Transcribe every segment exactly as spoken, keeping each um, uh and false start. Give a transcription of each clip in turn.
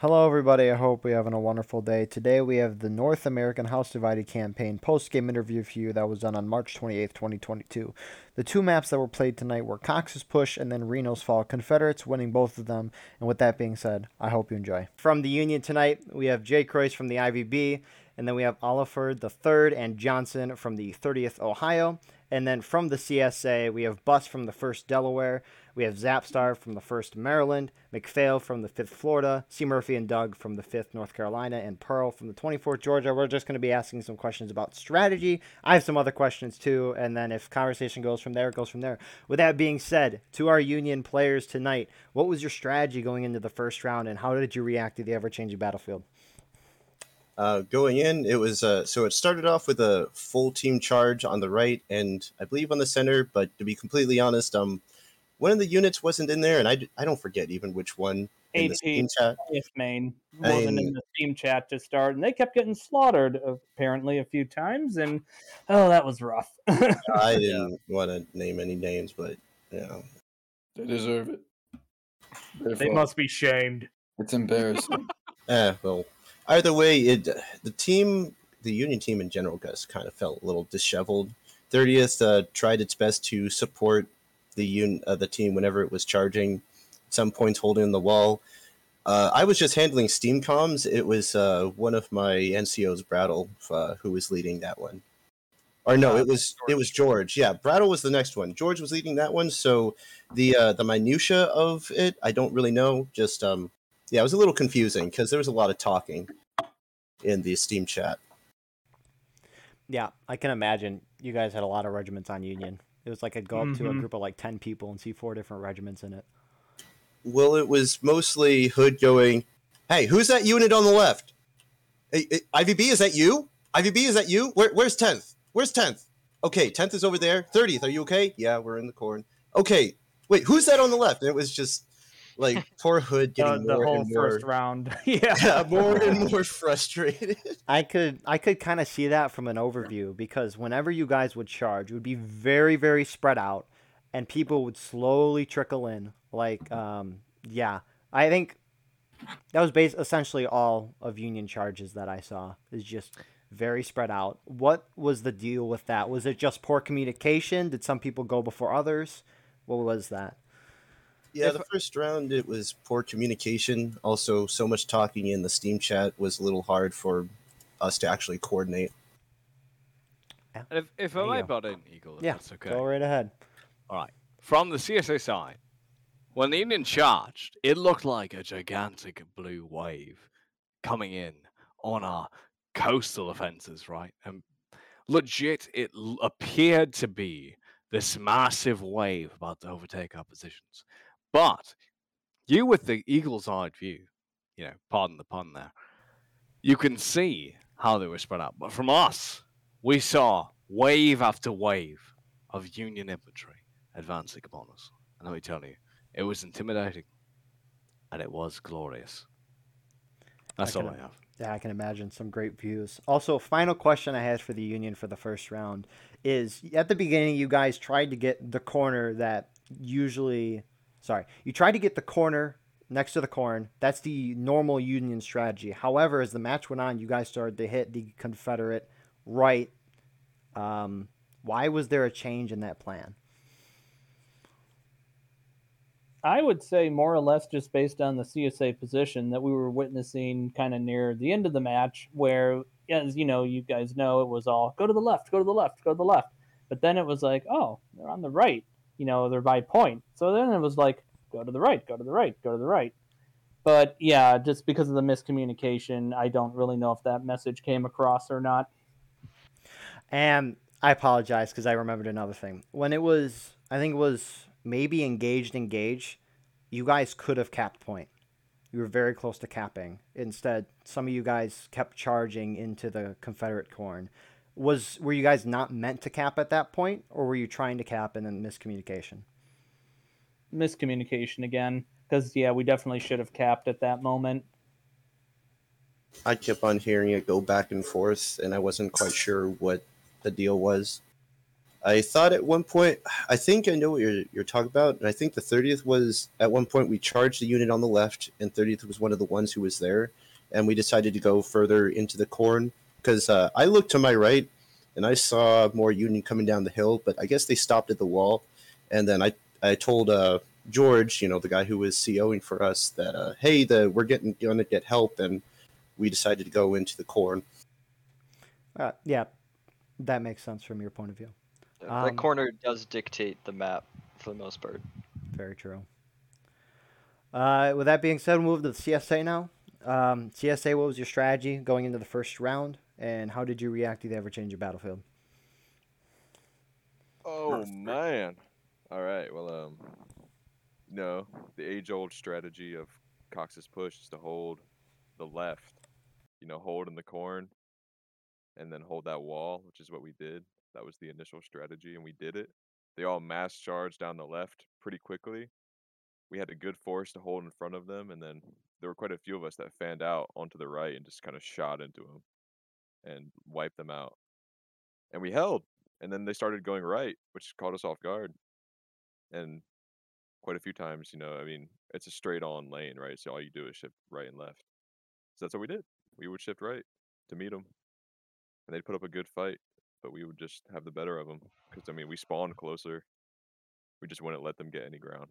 Hello everybody, I hope we're having a wonderful day. Today we have the North American House Divided campaign post-game interview for you that was done on March twenty-eighth, twenty twenty-two. The two maps that were played tonight were Cox's Push and then Reno's Fall, Confederates winning both of them. And with that being said, I hope you enjoy. From the Union tonight, we have Jcorace from the I V B, and then we have Oliford the third and Johnson from the thirtieth Ohio. And then from the C S A, we have Bus from the first Delaware, we have Zapstar from the first Maryland, McPhail from the fifth Florida, C. Murphy and Doug from the fifth North Carolina, and Pearl from the twenty-fourth Georgia. We're just going to be asking some questions about strategy. I have some other questions too, and then if conversation goes from there, it goes from there. With that being said, to our Union players tonight, what was your strategy going into the first round, and how did you react to the ever-changing battlefield? Uh, going in, it was uh, so it started off with a full team charge on the right and I believe on the center, but to be completely honest, um, one of the units wasn't in there, and I, I don't forget even which one in the team chat. Main wasn't I mean, in the team chat to start, and they kept getting slaughtered apparently a few times, and oh, that was rough. I didn't want to name any names, but yeah, they deserve it. They're they fun. Must be shamed. It's embarrassing. eh, well. Either way, it the team, the Union team in general, guys, kind of felt a little disheveled. thirtieth uh, tried its best to support the un, uh, the team whenever it was charging. At some points, holding the wall. Uh, I was just handling steam comms. It was uh, one of my N C Os, Brattle, uh, who was leading that one. Or no, it was it was George. Yeah, Brattle was the next one. George was leading that one. So the uh, the minutia of it, I don't really know. Just um, yeah, it was a little confusing because there was a lot of talking in the Steam chat. Yeah, I can imagine you guys had a lot of regiments on Union. It was like I'd go up mm-hmm. to a group of like ten people and see four different regiments in it. Well, it was mostly Hood going, "Hey, who's that unit on the left? Hey, hey, I V B, is that you? I V B, is that you? Where, where's tenth? Where's tenth? Okay, tenth is over there. thirtieth, are you okay? Yeah, we're in the corn. Okay, wait, who's that on the left?" And it was just like poor Hood getting uh, the more whole and more first round, yeah. yeah, more and more frustrated. I could, I could kind of see that from an overview because whenever you guys would charge, it would be very, very spread out, and people would slowly trickle in. Like, um, yeah, I think that was based essentially all of Union charges that I saw is just very spread out. What was the deal with that? Was it just poor communication? Did some people go before others? What was that? Yeah, the first round, it was poor communication. Also, so much talking in the Steam chat was a little hard for us to actually coordinate. And if, if I butt in, Eagle, if yeah, that's okay. Go right ahead. All right. From the C S A side, when the Union charged, it looked like a gigantic blue wave coming in on our coastal offenses, right? And legit, it l- appeared to be this massive wave about to overtake our positions. But you, with the eagle's-eyed view, you know, pardon the pun there, you can see how they were spread out. But from us, we saw wave after wave of Union infantry advancing upon us. And let me tell you, it was intimidating, and it was glorious. That's I all I have. Yeah, I can imagine some great views. Also, final question I had for the Union for the first round is, at the beginning, you guys tried to get the corner that usually... Sorry, you try to get the corner next to the corn. That's the normal Union strategy. However, as the match went on, you guys started to hit the Confederate right. Um, why was there a change in that plan? I would say more or less just based on the C S A position that we were witnessing kind of near the end of the match where, as you know, you guys know, it was all go to the left, go to the left, go to the left. But then it was like, oh, they're on the right. You know, they're by point. So then it was like, go to the right, go to the right, go to the right. But yeah, just because of the miscommunication, I don't really know if that message came across or not. And I apologize because I remembered another thing. When it was, I think it was maybe engaged, engage, you guys could have capped point. You were very close to capping. Instead, some of you guys kept charging into the Confederate corn. Was were you guys not meant to cap at that point, or were you trying to cap and then miscommunication? Miscommunication again, because, yeah, we definitely should have capped at that moment. I kept on hearing it go back and forth, and I wasn't quite sure what the deal was. I thought at one point, I think I know what you're you're talking about, and I think the thirtieth was, at one point we charged the unit on the left, and thirtieth was one of the ones who was there, and we decided to go further into the corn, because uh, I looked to my right, and I saw more Union coming down the hill, but I guess they stopped at the wall, and then I, I told uh, George, you know, the guy who was COing for us, that, uh, hey, the, we're getting going to get help, and we decided to go into the corn. Uh, yeah, that makes sense from your point of view. Um, that corner does dictate the map for the most part. Very true. Uh, with that being said, we'll move to the C S A now. Um, C S A, what was your strategy going into the first round, and how did you react to the ever-changing battlefield? Oh, man. All right, well, um, you know, the age-old strategy of Cox's Push is to hold the left, you know, hold in the corn, and then hold that wall, which is what we did. That was the initial strategy, and we did it. They all mass charged down the left pretty quickly. We had a good force to hold in front of them, and then there were quite a few of us that fanned out onto the right and just kind of shot into them and wiped them out. And we held, and then they started going right, which caught us off guard. And quite a few times, you know, I mean, it's a straight-on lane, right? So all you do is shift right and left. So that's what we did. We would shift right to meet them, and they'd put up a good fight. But we would just have the better of them. Because, I mean, we spawned closer. We just wouldn't let them get any ground.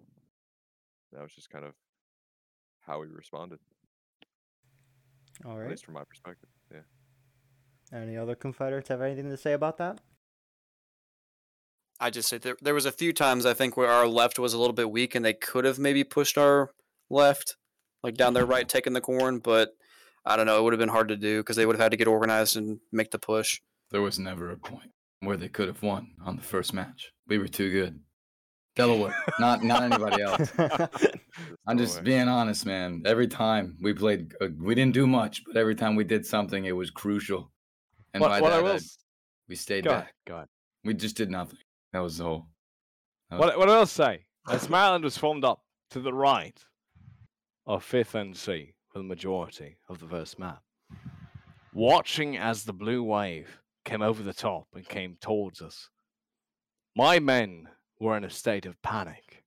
That was just kind of how we responded. All right. At least from my perspective, yeah. Any other Confederates have anything to say about that? I just say there, there was a few times, I think, where our left was a little bit weak, and they could have maybe pushed our left, like down their right, taking the corn. But, I don't know, it would have been hard to do because they would have had to get organized and make the push. There was never a point where they could have won on the first match. We were too good. Delaware, not not anybody else. I'm just being honest, man. Every time we played, uh, we didn't do much, but every time we did something, it was crucial. And what, by what that, I will... I, we stayed God, back. God. We just did nothing. That was the whole. Was... What, what I will say, as Maryland was formed up to the right of fifth and C for the majority of the first map, watching as the blue wave came over the top and came towards us. My men were in a state of panic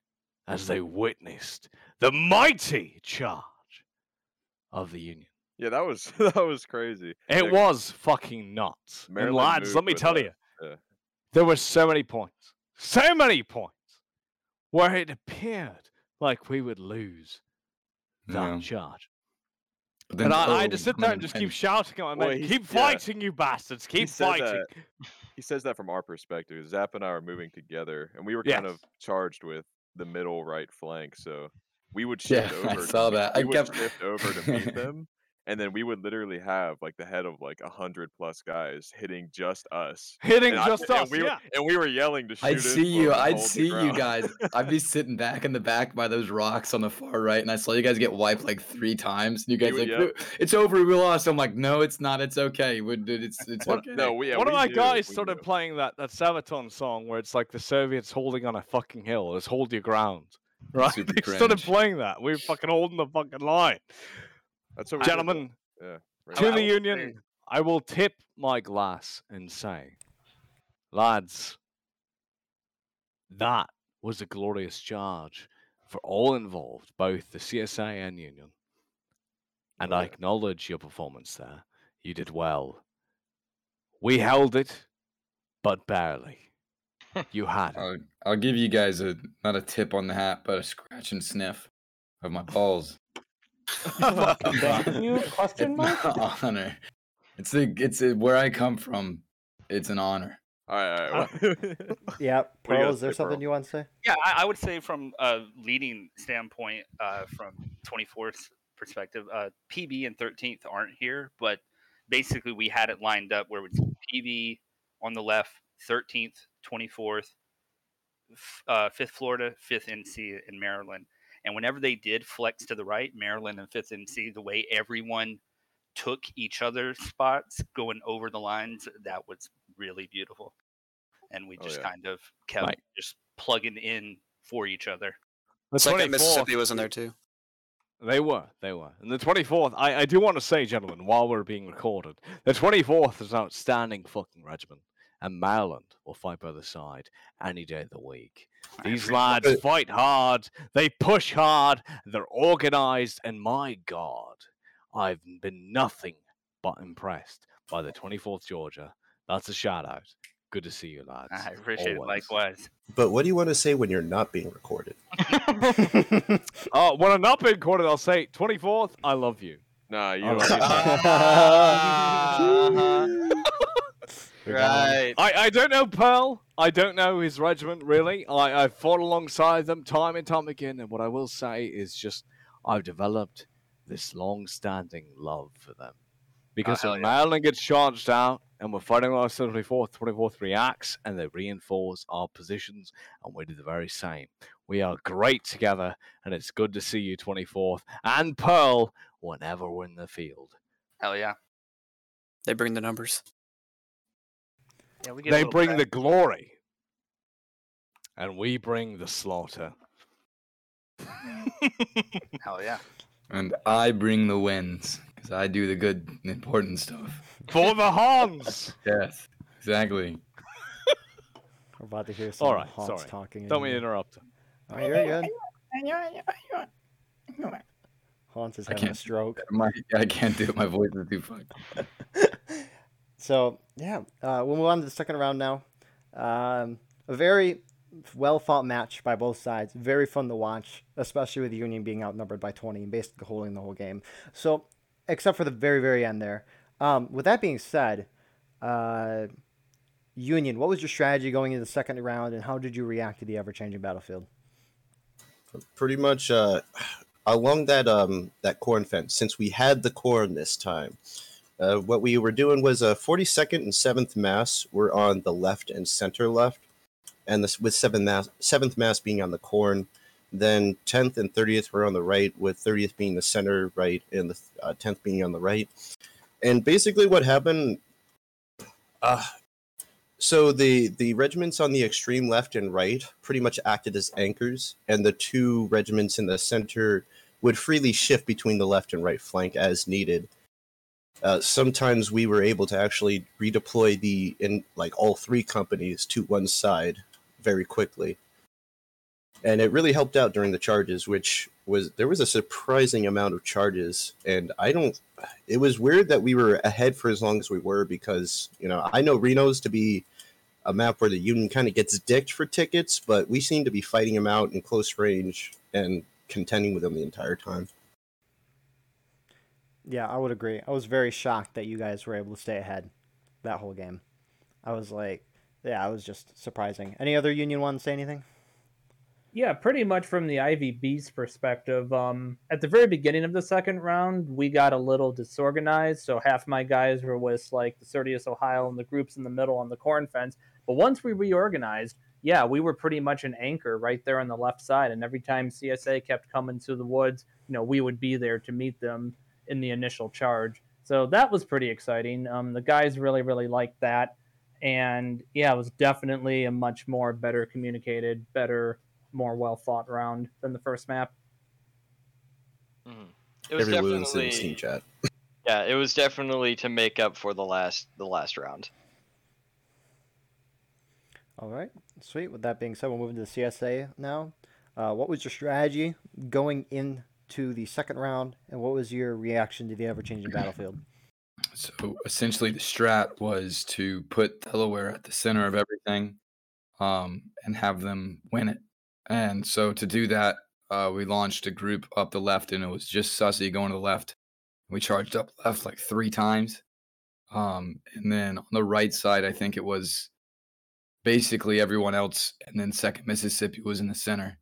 as they witnessed the mighty charge of the Union. Yeah, that was that was crazy. It like, was fucking nuts. Maryland and lads, let me tell that. you, yeah. there were so many points, so many points where it appeared like we would lose that yeah. charge. Then, and I, oh, I just sit there and just keep shouting at my well, men, keep fighting, yeah. you bastards, keep he fighting. He says that from our perspective. Zap and I are moving together, and we were yes. kind of charged with the middle right flank, so we would shift yeah, over. I to saw meet, that. We I kept... would shift over to meet them, and then we would literally have like the head of like one hundred plus guys hitting just us. Hitting and just I, us, and we, yeah. And we were yelling to shoot I'd see you, I'd see you guys. I'd be sitting back in the back by those rocks on the far right, and I saw you guys get wiped like three times. And you guys you, like, yeah. it's over, we lost. I'm like, no, it's not, it's okay. It's, it's okay. No, we, yeah, One we of my do, guys started do. playing that, that Sabaton song where it's like the Soviets holding on a fucking hill. It's hold your ground, right? Super they cringe. started playing that. We were fucking holding the fucking line. That's what Gentlemen, yeah, right. to the Union, I will tip my glass and say, lads, that was a glorious charge for all involved, both the C S A and Union. And I acknowledge your performance there. You did well. We held it, but barely. You had it. I'll, I'll give you guys a not a tip on the hat, but a scratch and sniff of my balls. you question mark? It's an honor. It's a, it's a, where I come from. It's an honor. All right. All right. Well. yeah, Pearl, is there something Pearl? you want to say? Yeah, I, I would say from a leading standpoint, uh, from twenty-fourth's perspective, uh, P B and thirteenth aren't here, but basically we had it lined up where it's P B on the left, thirteenth, twenty-fourth, f- uh, fifth Florida, fifth N C, and Maryland. And whenever they did flex to the right, Maryland and fifth M C, the way everyone took each other's spots going over the lines, that was really beautiful. And we just oh, yeah. kind of kept right. just plugging in for each other. The Second Mississippi was in there too. They were, they were. And the twenty-fourth, I, I do want to say, gentlemen, while we're being recorded, the twenty-fourth is an outstanding fucking regiment. and Maryland will fight by the side any day of the week. These lads fight hard, they push hard, they're organized, and my God, I've been nothing but impressed by the twenty-fourth Georgia. That's a shout-out. Good to see you, lads. I appreciate Always. It. Likewise. But what do you want to say when you're not being recorded? Oh, when I'm not being recorded, I'll say, twenty-fourth, I love you. No, you don't. Right. I, I don't know Pearl. I don't know his regiment, really. I, I've fought alongside them time and time again, and what I will say is just I've developed this long-standing love for them. Because oh, when yeah. Maryland gets charged out, and we're fighting our twenty-fourth, twenty-fourth reacts, and they reinforce our positions, and we do the very same. We are great together, and it's good to see you, twenty-fourth, and Pearl, whenever we're in the field. Hell yeah. They bring the numbers. Yeah, we get they bring bad. the glory. And we bring the slaughter. Hell yeah. And I bring the wins. Because I do the good, important stuff. For the Hans! Yes, exactly. We're about to hear some All right, Hans sorry. talking. Don't we interrupt him? Oh, you're good. Hans is having a stroke. My, I can't do it. My voice is too fucked. So, yeah. Uh, we'll move on to the second round now. Um, a very well-fought match by both sides. Very fun to watch, especially with the Union being outnumbered by twenty and basically holding the whole game. So... except for the very, very end there. Um, with that being said, uh, Union, what was your strategy going into the second round, and how did you react to the ever-changing battlefield? Pretty much uh, along that um, that corn fence, since we had the corn this time, uh, what we were doing was uh, forty-second and seventh Mass were on the left and center left, and this, with seventh Mass, seventh Mass being on the corn. Then tenth and thirtieth were on the right, with thirtieth being the center right and the uh, tenth being on the right. And basically what happened... Uh, so the, the regiments on the extreme left and right pretty much acted as anchors, and the two regiments in the center would freely shift between the left and right flank as needed. Uh, sometimes we were able to actually redeploy the in like all three companies to one side very quickly. And it really helped out during the charges, which was, there was a surprising amount of charges. And I don't, it was weird that we were ahead for as long as we were because, you know, I know Reno's to be a map where the Union kind of gets dicked for tickets, but we seem to be fighting them out in close range and contending with them the entire time. Yeah, I would agree. I was very shocked that you guys were able to stay ahead that whole game. I was like, yeah, it was just surprising. Any other Union want to say anything? Yeah, pretty much from the I V B's perspective. Um, at the very beginning of the second round, we got a little disorganized, so half my guys were with like the thirtieth Ohio and the groups in the middle on the corn fence. But once we reorganized, yeah, we were pretty much an anchor right there on the left side, and every time C S A kept coming through the woods, you know, we would be there to meet them in the initial charge. So that was pretty exciting. Um, the guys really, really liked that, and yeah, it was definitely a much more better communicated, better... more well thought round than the first map. Mm. It was Every definitely in Steam chat. Yeah, it was definitely to make up for the last the last round. All right, sweet. With that being said, we'll move into the C S A now. Uh, what was your strategy going into the second round, and what was your reaction to the ever-changing battlefield? So essentially, the strat was to put Delaware at the center of everything, um, and have them win it. And so to do that, uh, we launched a group up the left, and it was just Sussy going to the left. We charged up left like three times. Um, and then on the right side, I think it was basically everyone else. And then Second Mississippi was in the center.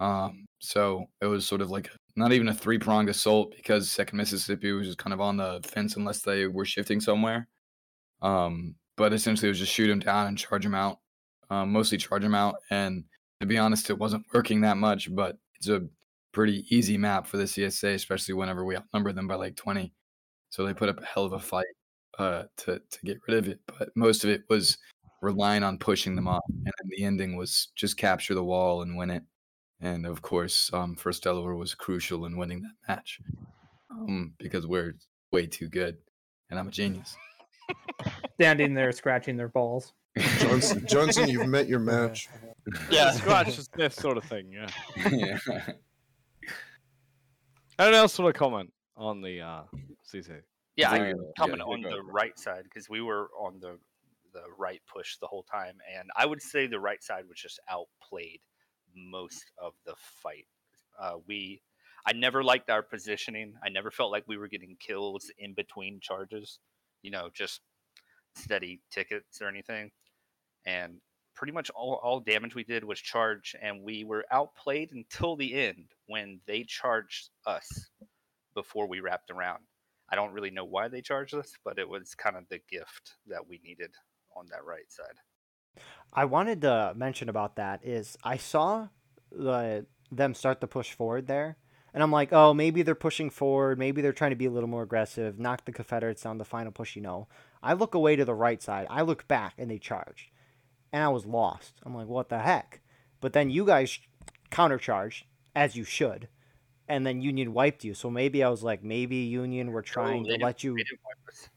Um, so it was sort of like not even a three-pronged assault because Second Mississippi was just kind of on the fence unless they were shifting somewhere. Um, but essentially, it was just shoot them down and charge them out, um, mostly charge them out. And to be honest, it wasn't working that much, but it's a pretty easy map for the C S A, especially whenever we outnumber them by like twenty. So they put up a hell of a fight uh, to, to get rid of it. But most of it was relying on pushing them off. And then the ending was just capture the wall and win it. And of course, um, first Delaware was crucial in winning that match um, because we're way too good. And I'm a genius. Standing there, scratching their balls. Johnson, Johnson, you've met your match. Yeah, scratch is this sort of thing. Yeah. Yeah. Anyone else want to comment on the uh, C C? Yeah, I can comment yeah, on the right side because we were on the the right push the whole time, and I would say the right side was just outplayed most of the fight. Uh, we, I never liked our positioning. I never felt like we were getting kills in between charges. You know, just steady tickets or anything, and pretty much all, all damage we did was charge, and we were outplayed until the end when they charged us before we wrapped around. I don't really know why they charged us, but it was kind of the gift that we needed on that right side. I wanted to mention about that is I saw the them start the push forward there, and I'm like, oh, maybe they're pushing forward. Maybe they're trying to be a little more aggressive, knock the Confederates down the final push, you know. I look away to the right side. I look back, and they charged. And I was lost. I'm like, what the heck? But then you guys countercharged, as you should. And then Union wiped you. So maybe I was like, maybe Union were trying oh, to let you.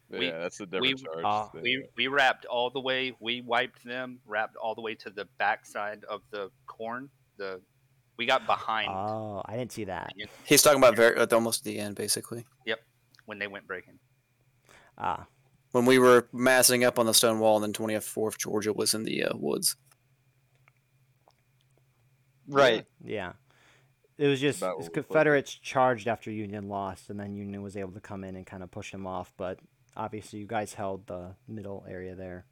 Yeah, we, that's a different we, charge. Uh, we, we wrapped all the way. We wiped them, wrapped all the way to the backside of the corn. The We got behind. Oh, I didn't see that. He's talking about very, almost the end, basically. Yep, when they went breaking. Ah. Uh, When we were massing up on the stone wall, and then twenty-fourth Georgia was in the uh, woods. Right. Yeah. It was just it was Confederates playing. Charged after Union lost, and then Union was able to come in and kind of push them off. But obviously, you guys held the middle area there.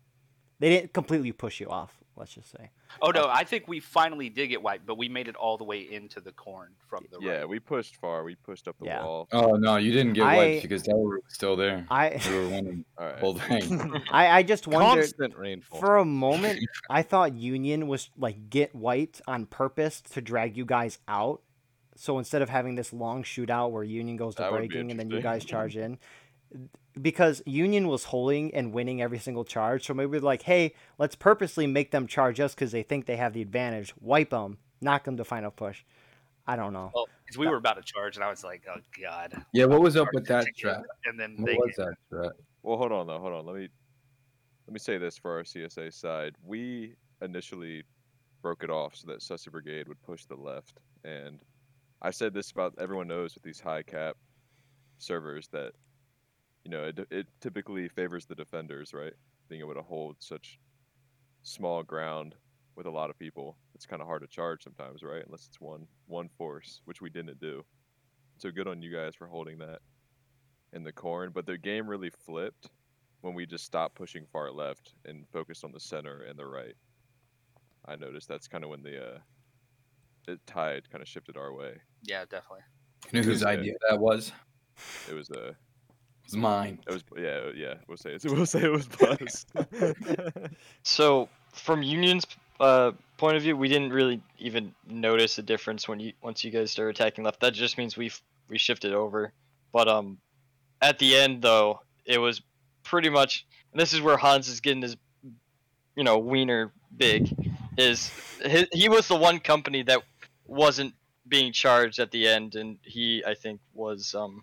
They didn't completely push you off, let's just say. Oh, no. I think we finally did get wiped, but we made it all the way into the corn from the Yeah, road. We pushed far. We pushed up the yeah. wall. Oh, no. You didn't get I, wiped because Delaware was still there. I, we were winning the whole thing. I, I just wondered. Constant rainfall. For a moment, I thought Union was like get wiped on purpose to drag you guys out. So instead of having this long shootout where Union goes to that breaking and then you guys charge in. Because Union was holding and winning every single charge, so maybe we're like, hey, let's purposely make them charge us because they think they have the advantage. Wipe them, knock them to final push. I don't know. Well, because we that, were about to charge, and I was like, oh god. Yeah, what was up with that trap? And then what they was that trap? Well, hold on though, hold on. Let me let me say this for our C S A side. We initially broke it off so that Sussy Brigade would push the left, and I said this about everyone knows with these high cap servers that. You know, it it typically favors the defenders, right? Being able to hold such small ground with a lot of people, it's kind of hard to charge sometimes, right? Unless it's one one force, which we didn't do. So good on you guys for holding that in the corn. But the game really flipped when we just stopped pushing far left and focused on the center and the right. I noticed that's kind of when the uh, the tide kind of shifted our way. Yeah, definitely. You know whose idea that was? It was a. Uh, It was mine. It was yeah, yeah. We'll say it. We'll say it was Bus. So, from Union's uh, point of view, we didn't really even notice a difference when you once you guys started attacking left. That just means we we shifted over. But um, at the end though, it was pretty much. And this is where Hans is getting his, you know, wiener big. Is his, he was the one company that wasn't being charged at the end, and he I think was um.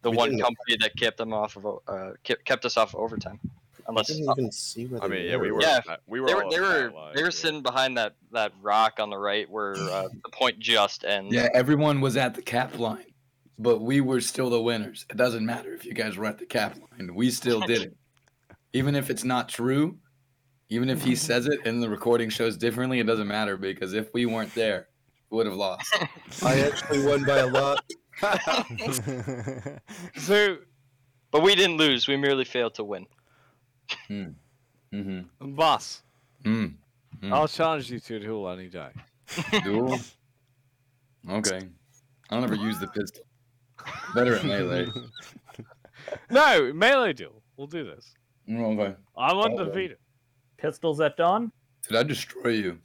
The we one company that kept them off of uh, kept, kept us off of overtime, unless I didn't even see what I mean. Yeah, we were. Yeah, we were. They were. They were, they were sitting behind that, that rock on the right where uh, the point just ends. Yeah, everyone was at the cap line, but we were still the winners. It doesn't matter if you guys were at the cap line; we still did it, even if it's not true, even if he says it and the recording shows differently. It doesn't matter because if we weren't there, we would have lost. I actually won by a lot. So, but we didn't lose. We merely failed to win. Mm. Mm-hmm. Boss, mm. Mm. I'll challenge you to a duel any day. Duel? Okay. I'll never use the pistol. Better at melee. No, melee duel. We'll do this. Okay. I'm undefeated. Pistols at dawn? Did I destroy you?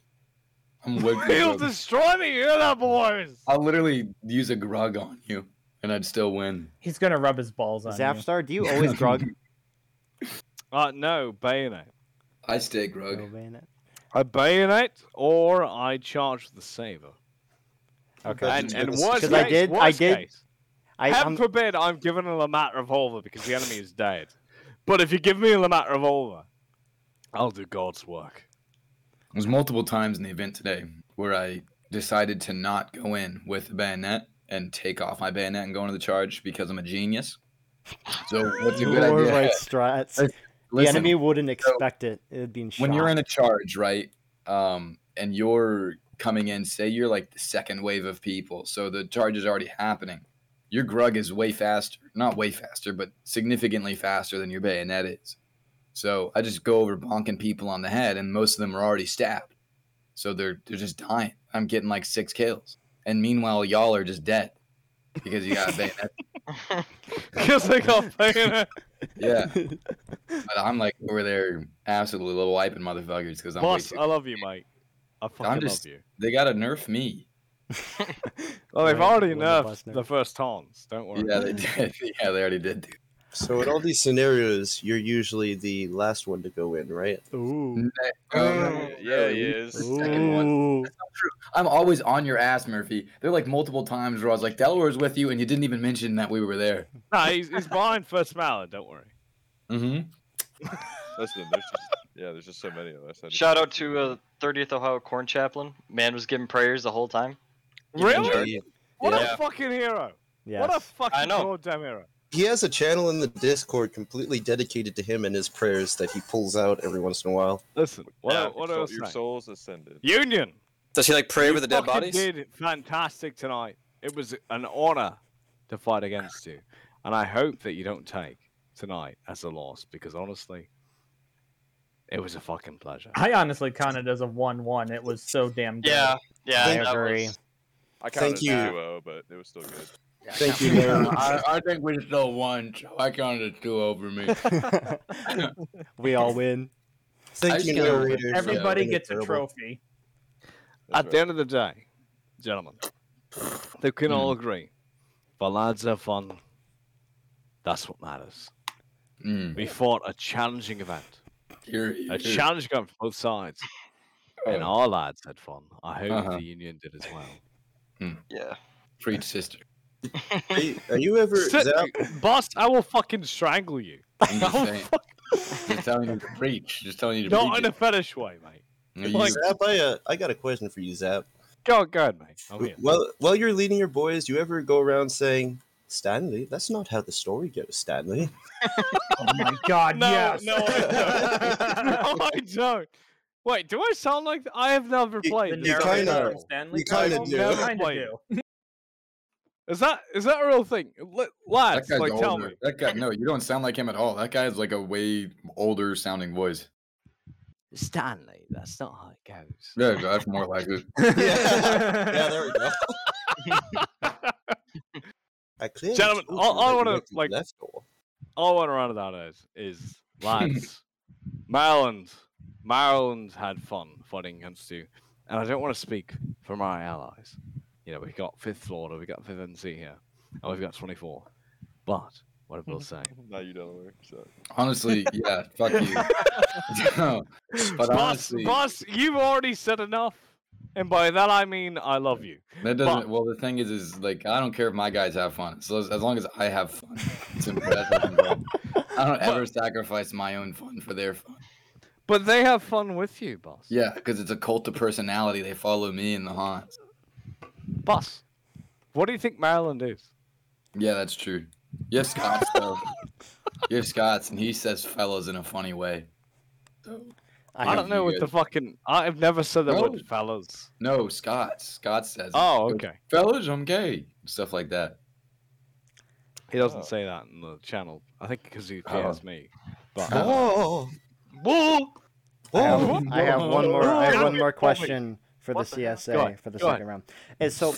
I'm You'll destroy me, you that boys! I'll literally use a grog on you, and I'd still win. He's gonna rub his balls on Zapstar, you. Do you always grog? Uh, no, bayonet. I stay grog. No bayonet. I bayonet, or I charge the saber. Okay. And, and worst case, I did, worst I did. Case, I, heaven forbid I'm given a Lamat revolver because the enemy is dead. But if you give me a Lamat revolver, I'll do God's work. There was multiple times in the event today where I decided to not go in with a bayonet and take off my bayonet and go into the charge because I'm a genius. So what's a good More idea? Right strats. Listen, the enemy wouldn't expect so it. It would be in shock. When you're in a charge, right, um, and you're coming in, say you're like the second wave of people, so the charge is already happening. Your grug is way faster, not way faster, but significantly faster than your bayonet is. So I just go over bonking people on the head, and most of them are already stabbed. So they're they're just dying. I'm getting like six kills. And meanwhile, y'all are just dead because you got a bayonet. Because they got bayonet. Yeah. But I'm like over there absolutely little wiping motherfuckers because I'm Boss, way too- I love you, Mike. I fucking just, love you. They got to nerf me. Well, they've already nerfed the, the first Hans. Don't worry. Yeah, they did. Yeah, they already did, dude. So in all these scenarios, you're usually the last one to go in, right? Ooh. Ooh. Um, yeah, he is. Second one. That's not true. I'm always on your ass, Murphy. There are like multiple times where I was like, Delaware's with you, and you didn't even mention that we were there. Nah, he's, he's behind first Mallard, don't worry. Mm-hmm. Listen, there's just, yeah, there's just so many of us. Shout out to uh, thirtieth Ohio Corn Chaplain. Man was giving prayers the whole time. Really? What yeah. a fucking hero. Yes. What a fucking goddamn hero. He has a channel in the Discord completely dedicated to him and his prayers that he pulls out every once in a while. Listen, what, yeah, what your else? Soul, your soul's ascended. Union. Does he like pray over the dead bodies? You did fantastic tonight. It was an honor to fight against you, and I hope that you don't take tonight as a loss because honestly, it was a fucking pleasure. I honestly counted as a one-one. It was so damn good. Yeah, yeah, I, I agree. Was... I counted as a two-oh, but it was still good. Yeah, Thank you, man. I, I think we still won, so I counted two over me. We all win. Thank you, narrators. Everybody yeah, gets a trophy. That's At right. the end of the day, gentlemen, they can mm. all agree. Ballads are fun. That's what matters. Mm. We fought a challenging event. You're, you're... A challenging event for both sides. Oh. And our lads had fun. I hope uh-huh. the union did as well. Mm. Yeah. Preach, sister. Are you, are you ever Sit, Zap- boss? I will fucking strangle you. I'm just saying. Fucking... Just telling you to preach. Just telling you to Not preach. Not in it. a fetish way, mate. Like... Zap, I, uh, I got a question for you, Zap. Go, go ahead, mate. I'm here. Well, while you're leading your boys, do you ever go around saying, Stanley, that's not how the story goes, Stanley? Oh my god, no, yes. No, I don't. No, I don't. Wait, do I sound like th- I have never played you, you kind of You kind of do. Is that is that a real thing? Lads, like older. Tell me. That guy, no, you don't sound like him at all. That guy has like a way older sounding voice. Stanley, that's not how it goes. Yeah, that's more like it. yeah. yeah, there we go. I Gentlemen, all, all I want to like, all I want to run about is is lads. Maryland, Maryland had fun fighting against you, and I don't want to speak for my allies. You know, we got fifth Florida, we got fifth N C here, and we've got twenty-four. But, what I will say... No, you Delaware. So. Honestly, yeah, fuck you. No, but boss, honestly... Boss, you've already said enough, and by that I mean I love you. That doesn't... But, well, the thing is, is, like, I don't care if my guys have fun. So as, as long as I have fun, it's important. I don't ever but, sacrifice my own fun for their fun. But they have fun with you, boss. Yeah, because it's a cult of personality. They follow me in the haunts. Boss, what do you think Maryland is? Yeah, that's true. You're Scots, though. You're Scots, and he says fellas in a funny way. So, I don't know what the fucking... I've never said that no. word fellas. No, Scots. Scots says Oh, it. okay. Fellas, I'm gay. Stuff like that. He doesn't oh. say that in the channel. I think because he fears oh. me. But, oh. Oh. I, have, I have one more. I have one more question. For what the C S A, for the Go second on. round. And so,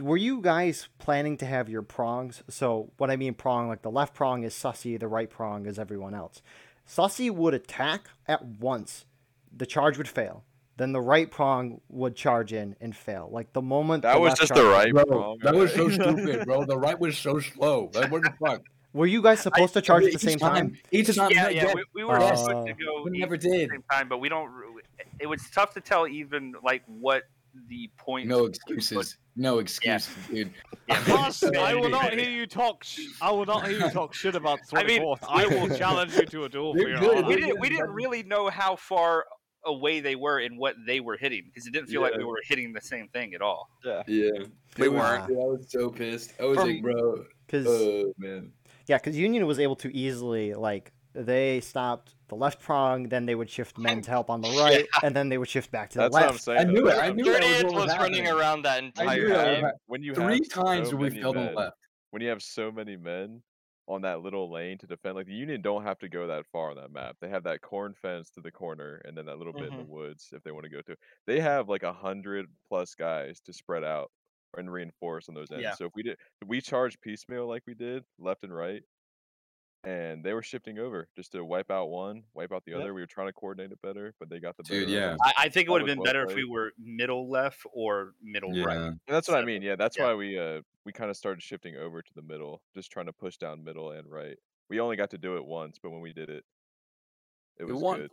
were you guys planning to have your prongs? So, what I mean prong, like the left prong is Sussy, the right prong is everyone else. Sussy would attack at once. The charge would fail. Then the right prong would charge in and fail. Like, the moment... That the was just the right prong. Bro, that was so stupid, bro. The right was so slow. Like, what the fuck? Were you guys supposed I, to charge I mean, at the same time? time? Each time, yeah, yeah. We, we were uh, supposed to go we never did. At the same time, but we don't. It was tough to tell even like what the point. No excuses. No excuses, yeah. dude. Yeah, Hans, I will not hear you talk. Sh- I will not hear you talk shit about twenty-fourth. I mean, I will challenge you to a duel. For your honor. We didn't. We didn't really know how far away they were and what they were hitting because it didn't feel yeah. like we were hitting the same thing at all. Yeah, yeah, we weren't. Dude, I was so pissed. I was From, like, bro, because oh, man, yeah, because Union was able to easily like. They stopped the left prong, then they would shift men to help on the right, yeah. and then they would shift back to That's the left. What I'm saying, I knew it. I knew thirtieth was, was running way. Around that entire time. When you Three times so we fell to the left. When you have so many men on that little lane to defend, like the Union don't have to go that far on that map. They have that corn fence to the corner and then that little mm-hmm. bit in the woods if they want to go to. They have like a hundred plus guys to spread out and reinforce on those ends. Yeah. So if we did, if we charged piecemeal like we did, left and right. And they were shifting over just to wipe out one, wipe out the yep. other. We were trying to coordinate it better, but they got the better. Dude, yeah. I, I think it would have been better if we were middle left or middle yeah. right. And that's what so, I mean. Yeah, that's yeah. why we uh we kind of started shifting over to the middle, just trying to push down middle and right. We only got to do it once, but when we did it, it was it won- good.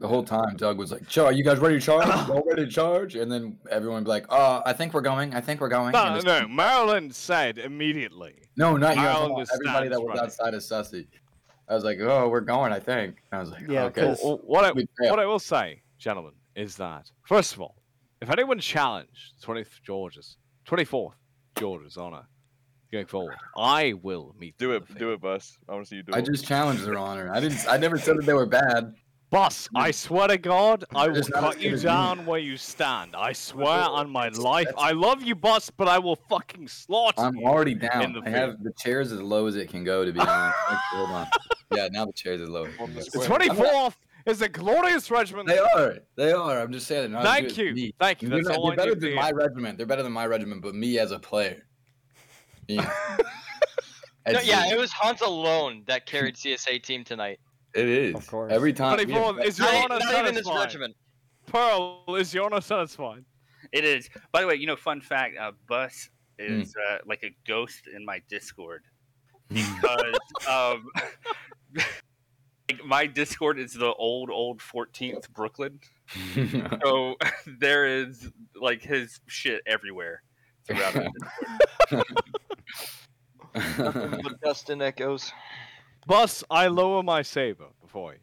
The whole time, Doug was like, "Joe, are you guys ready to charge? All ready to charge?" And then everyone would be like, "Oh, I think we're going. I think we're going." No, just... no. Maryland said immediately. No, not you. Everybody that was running. Outside of Sussy. I was like, "Oh, we're going. I think." And I was like, "Yeah." Okay. Well, well, what I what I will say, gentlemen, is that first of all, if anyone challenged twentieth Georgia's twenty-fourth Georgia's honor going forward, I will meet. Do it. Do it, Bus. I want to see you do it. I just challenged their honor. I didn't. I never said that they were bad. Bus, I swear to God, I will cut you down where you stand. I swear on my life. I love you, Bus, but I will fucking slaughter you. I'm already down. I have the chairs as low as it can go, to be honest. Hold on. Yeah, now the chairs are low. The twenty-fourth is a glorious regiment. They are. They are. I'm just saying. Thank you. Thank you. That's all I need. They're better than my regiment. They're better than my regiment, but me as a player. Yeah. No, yeah, it was Hans alone that carried C S A team tonight. It is. Of course. Every time. twenty-four is your honor satisfied? Pearl, is your honor satisfied? It is. By the way, you know, fun fact, uh, Bus is mm. uh, like a ghost in my Discord. Because um, like my Discord is the old, old fourteenth Brooklyn. So there is like his shit everywhere throughout my Discord. Nothing but dust and echoes. Bus, I lower my saber before you.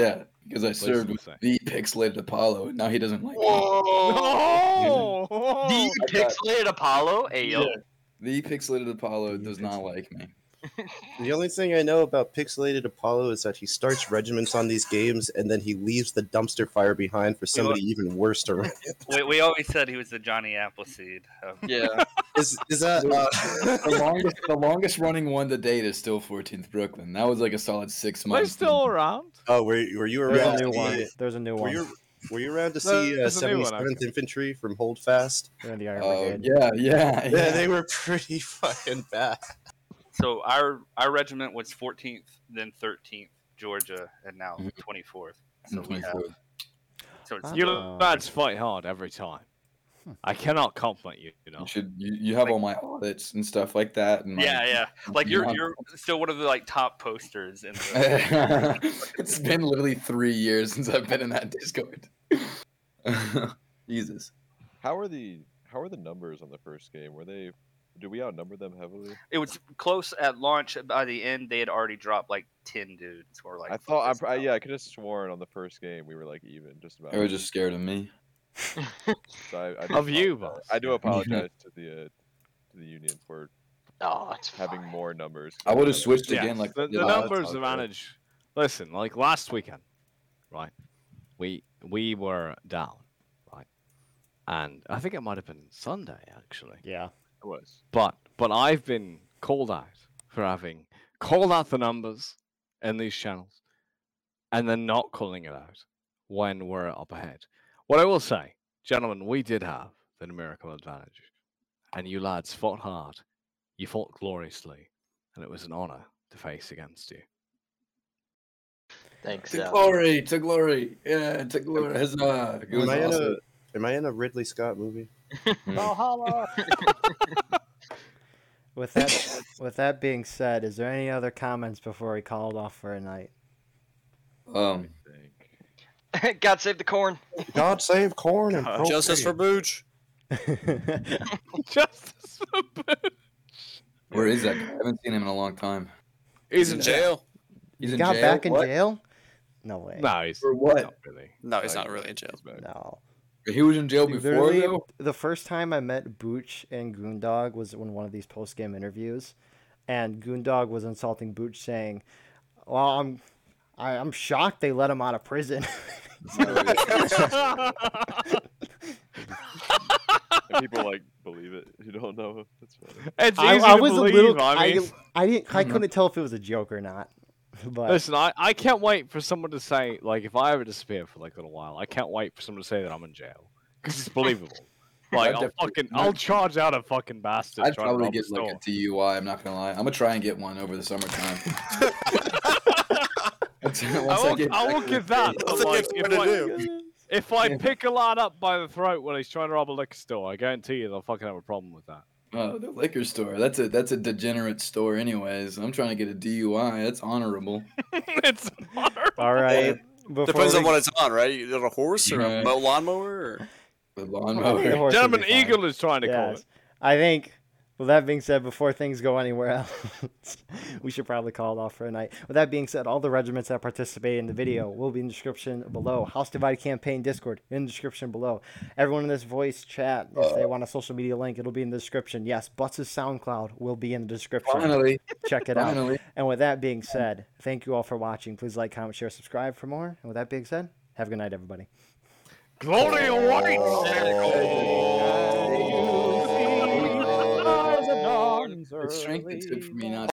Yeah, because I Please served with the Pixelated Apollo, and now he doesn't like Whoa. me. Whoa! The I Pixelated got... Apollo? Ayo. Yeah. The Pixelated Apollo does Pixelated. not like me. The only thing I know about Pixelated Apollo is that he starts regiments on these games, and then he leaves the dumpster fire behind for somebody we, even worse to run. We, we always said he was the Johnny Appleseed. Um, yeah. Is, is that uh, the longest? The longest running one to date is still fourteenth Brooklyn. That was like a solid six months. They're still around. Oh, were were you around? There's a new one. There's a new were one. You, were you around to see uh, seventy-seventh Infantry from Holdfast? They're in the Iron uh, Brigade. Yeah, yeah, yeah. Yeah, they were pretty fucking bad. So our our regiment was fourteenth, then thirteenth Georgia, and now twenty-fourth. So we have. So it's, you lads fight hard every time. I cannot compliment you. You know, you should you, you have like, all my audits and stuff like that. And yeah, my, yeah. Like you're you you're still one of the like top posters. In the- It's been literally three years since I've been in that Discord. Jesus. How are the how are the numbers on the first game? Were they? Do we outnumber them heavily? It was close at launch. By the end, they had already dropped like ten dudes. Or like I thought, I, I, yeah, I could have sworn on the first game we were like even, just about. They were just scared of me. So I, I of you, boss. I do apologize to the uh, to the Union for oh, having fine. more numbers. I would have switched yeah. again. Like the, the numbers advantage. Listen, like last weekend, right? We we were down, right? And I think it might have been Sunday actually. Yeah. It was. But but I've been called out for having called out the numbers in these channels and then not calling it out when we're up ahead. What I will say, gentlemen, we did have the numerical advantage. And you lads fought hard. You fought gloriously. And it was an honor to face against you. Thanks. To Al. glory, to glory. Yeah, to glory. Huzzah. It was am, I awesome. in a, am I in a Ridley Scott movie? Valhalla. With that, with that being said, is there any other comments before we called off for a night? Um, God save the corn. God save corn and God. Justice for Booch. Justice for Booch. Where is that guy? I haven't seen him in a long time. He's in jail. He's in jail. Got back in what? jail? No way. No, he's for what? Not really. No, he's no, not really in jail. No. He was in jail before, though? The first time I met Booch and Goondog was in one of these post-game interviews, and Goondog was insulting Booch, saying, well, I'm, I, I'm shocked they let him out of prison. And people, like, believe it. You don't know if it's funny. It's I, I was believe, a little... I, mean. I, I, didn't, I couldn't tell if it was a joke or not. But listen, I, I can't wait for someone to say, like, if I ever disappear for, like, a little while, I can't wait for someone to say that I'm in jail. Because it's believable. Like, I'll fucking... I'll charge out a fucking bastard. I'd probably get, like, a D U I, I'm not gonna lie. I'm gonna try and get one over the summertime. I will give I that. But, like, if, I, do. if I pick a lad up by the throat when he's trying to rob a liquor store, I guarantee you they'll fucking have a problem with that. Oh, the liquor store. That's a that's a degenerate store anyways. I'm trying to get a D U I. That's honorable. It's honorable. All right. Before Depends we... on what it's on, right? Is it a horse or yeah. a lawnmower? Or... A lawnmower. Gentleman Eagle is trying to yes. call it. I think, with that being said, before things go anywhere else, we should probably call it off for a night. With that being said, all the regiments that participate in the video will be in the description below. House Divide Campaign Discord in the description below. Everyone in this voice chat, if they want a social media link, it'll be in the description. Yes, Butz's SoundCloud will be in the description. Finally. Check it Finally. out. And with that being said, thank you all for watching. Please like, comment, share, subscribe for more. And with that being said, have a good night, everybody. Glory White Circle! It's strength and tip for me not